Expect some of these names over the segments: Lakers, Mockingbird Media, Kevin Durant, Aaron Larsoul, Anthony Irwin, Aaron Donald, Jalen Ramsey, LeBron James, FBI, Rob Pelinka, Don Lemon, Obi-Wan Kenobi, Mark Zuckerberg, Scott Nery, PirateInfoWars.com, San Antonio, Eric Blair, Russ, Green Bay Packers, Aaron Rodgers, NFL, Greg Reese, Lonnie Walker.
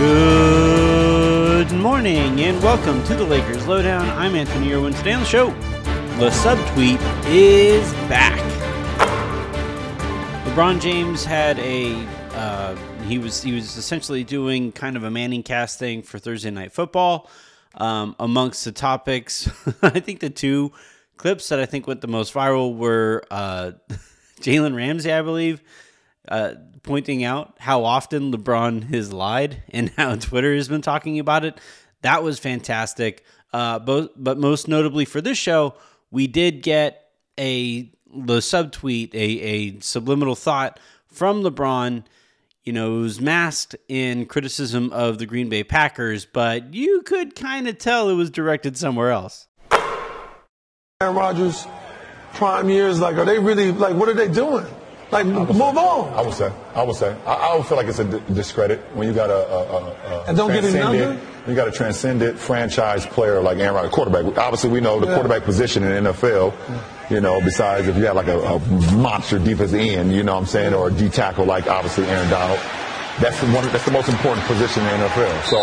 Good morning and welcome to the Lakers Lowdown. I'm Anthony Irwin. Today on the show, the subtweet is back. LeBron James had a he was essentially doing kind of a Manning cast thing for Thursday Night Football. Amongst the topics, I think the two clips that I think went the most viral were Jalen Ramsey, I believe, pointing out how often LeBron has lied and how Twitter has been talking about it. That was fantastic. But most notably for this show, we did get a subliminal thought from LeBron. You know, it was masked in criticism of the Green Bay Packers, but you could kind of tell it was directed somewhere else. Aaron Rodgers, prime years, like, are they really, like, what are they doing? Like, move on. I would say. I would feel like it's a discredit when you got a transcendent franchise player like Aaron Rodgers, quarterback. Obviously, we know the quarterback position in the NFL, you know, besides if you have like a monster defensive end, you know what I'm saying, or a D tackle like obviously Aaron Donald. That's the most important position in the NFL. So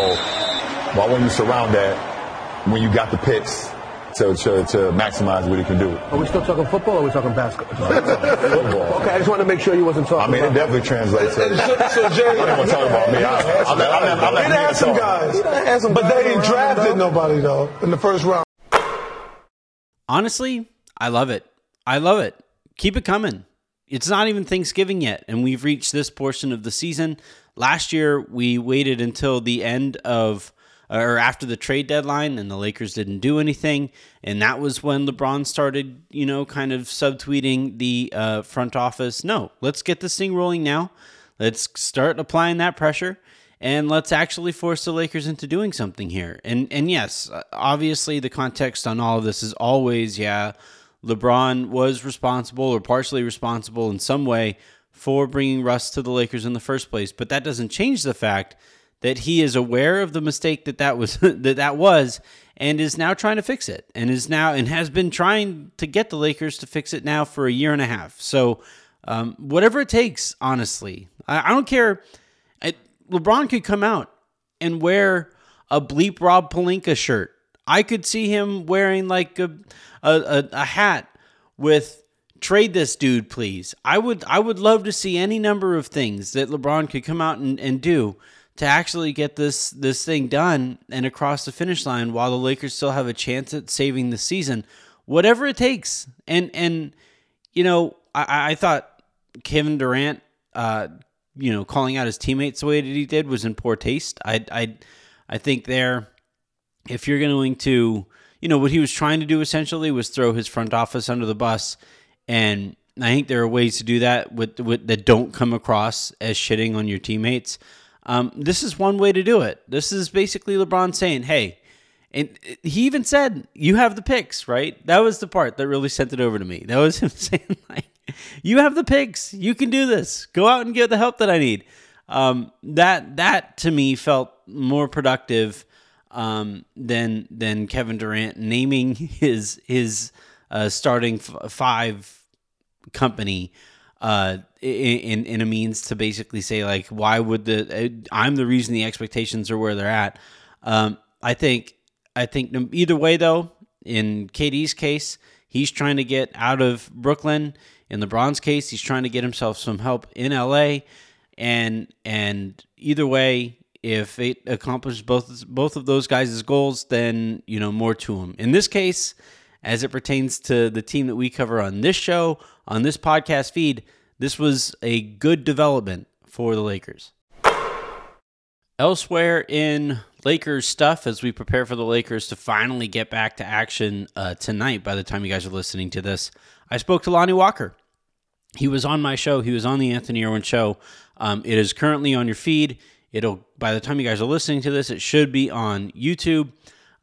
why wouldn't you surround that when you got the picks? To maximize what he can do. Are we still talking football or are we talking basketball? No, football. Okay, I just wanted to make sure you wasn't talking about it. Definitely translates to... So Jerry, I don't want to talk about me. I'm not had some guys. But they didn't draft nobody, though, in the first round. Honestly, I love it. Keep it coming. It's not even Thanksgiving yet, and we've reached this portion of the season. Last year, we waited until the end of... or after the trade deadline, and the Lakers didn't do anything. And that was when LeBron started, you know, kind of subtweeting the front office. No, let's get this thing rolling now. Let's start applying that pressure. And let's actually force the Lakers into doing something here. And yes, obviously the context on all of this is always, LeBron was responsible or partially responsible in some way for bringing Russ to the Lakers in the first place. But that doesn't change the fact that he is aware of the mistake that was, and is now trying to fix it, and has been trying to get the Lakers to fix it now for a year and a half. So, whatever it takes, honestly, I don't care. LeBron could come out and wear a bleep Rob Pelinka shirt. I could see him wearing like a hat with "Trade this dude, please." I would love to see any number of things that LeBron could come out and do to actually get this thing done and across the finish line while the Lakers still have a chance at saving the season, whatever it takes. And you know, I thought Kevin Durant, you know, calling out his teammates the way that he did was in poor taste. I think there, if you're going to, you know, what he was trying to do essentially was throw his front office under the bus, and I think there are ways to do that with that don't come across as shitting on your teammates. This is one way to do it. This is basically LeBron saying, hey, and he even said, you have the picks, right? That was the part that really sent it over to me. That was him saying, like, you have the picks. You can do this. Go out and get the help that I need. That to me felt more productive than Kevin Durant naming his starting five company in a means to basically say, like, why would I'm the reason the expectations are where they're at. I think either way, though, in KD's case, he's trying to get out of Brooklyn. In LeBron's case, he's trying to get himself some help in LA. And either way, if it accomplishes both of those guys' goals, then, you know, more to him. In this case, as it pertains to the team that we cover on this show, on this podcast feed, this was a good development for the Lakers. Elsewhere in Lakers stuff, as we prepare for the Lakers to finally get back to action tonight, by the time you guys are listening to this, I spoke to Lonnie Walker. He was on my show. He was on the Anthony Irwin Show. It is currently on your feed. By the time you guys are listening to this, it should be on YouTube.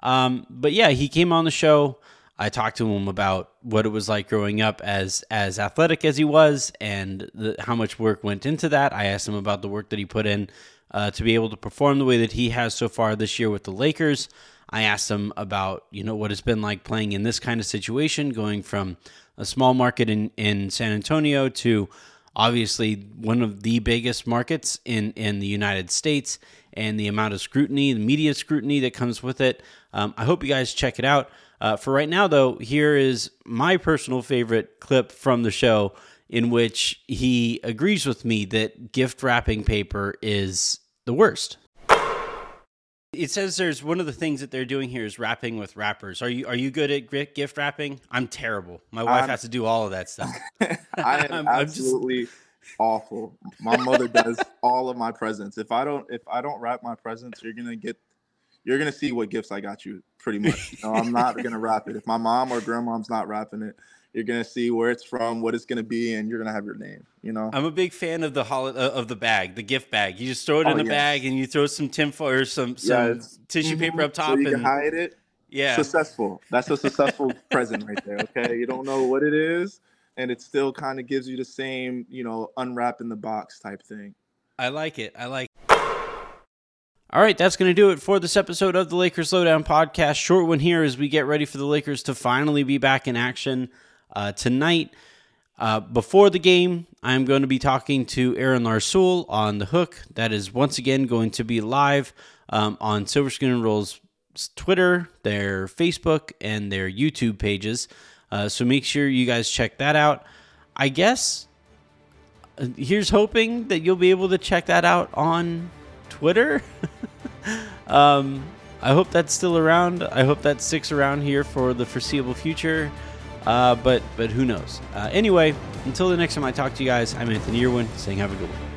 But yeah, he came on the show. I talked to him about what it was like growing up as athletic as he was, and how much work went into that. I asked him about the work that he put in to be able to perform the way that he has so far this year with the Lakers. I asked him about, you know, what it's been like playing in this kind of situation, going from a small market in San Antonio to obviously one of the biggest markets in the United States, and the amount of scrutiny, the media scrutiny that comes with it. I hope you guys check it out. For right now, though, here is my personal favorite clip from the show, in which he agrees with me that gift wrapping paper is the worst. It says there's one of the things that they're doing here is wrapping with wrappers. Are you good at gift wrapping? I'm terrible. My wife has to do all of that stuff. I am absolutely awful. My mother does all of my presents. If I don't wrap my presents, you're gonna see what gifts I got you, pretty much. No, I'm not gonna wrap it. If my mom or grandmom's not wrapping it, you're gonna see where it's from, what it's gonna be, and you're gonna have your name. You know, I'm a big fan of the bag, the gift bag. You just throw it in a bag, and you throw some tinfoil or some tissue paper up top, so you can hide it. Yeah, successful. That's a successful present right there. Okay, you don't know what it is, and it still kind of gives you the same, you know, unwrapping the box type thing. I like it. All right, that's going to do it for this episode of the Lakers Lowdown podcast. Short one here as we get ready for the Lakers to finally be back in action tonight. Before the game, I'm going to be talking to Aaron Larsoul on The Hook. That is once again going to be live on Silver Screen and Roll's Twitter, their Facebook, and their YouTube pages. So make sure you guys check that out. I guess here's hoping that you'll be able to check that out on Twitter. I hope that's still around. I hope that sticks around here for the foreseeable future. But who knows? Anyway, until the next time I talk to you guys, I'm Anthony Irwin saying have a good one.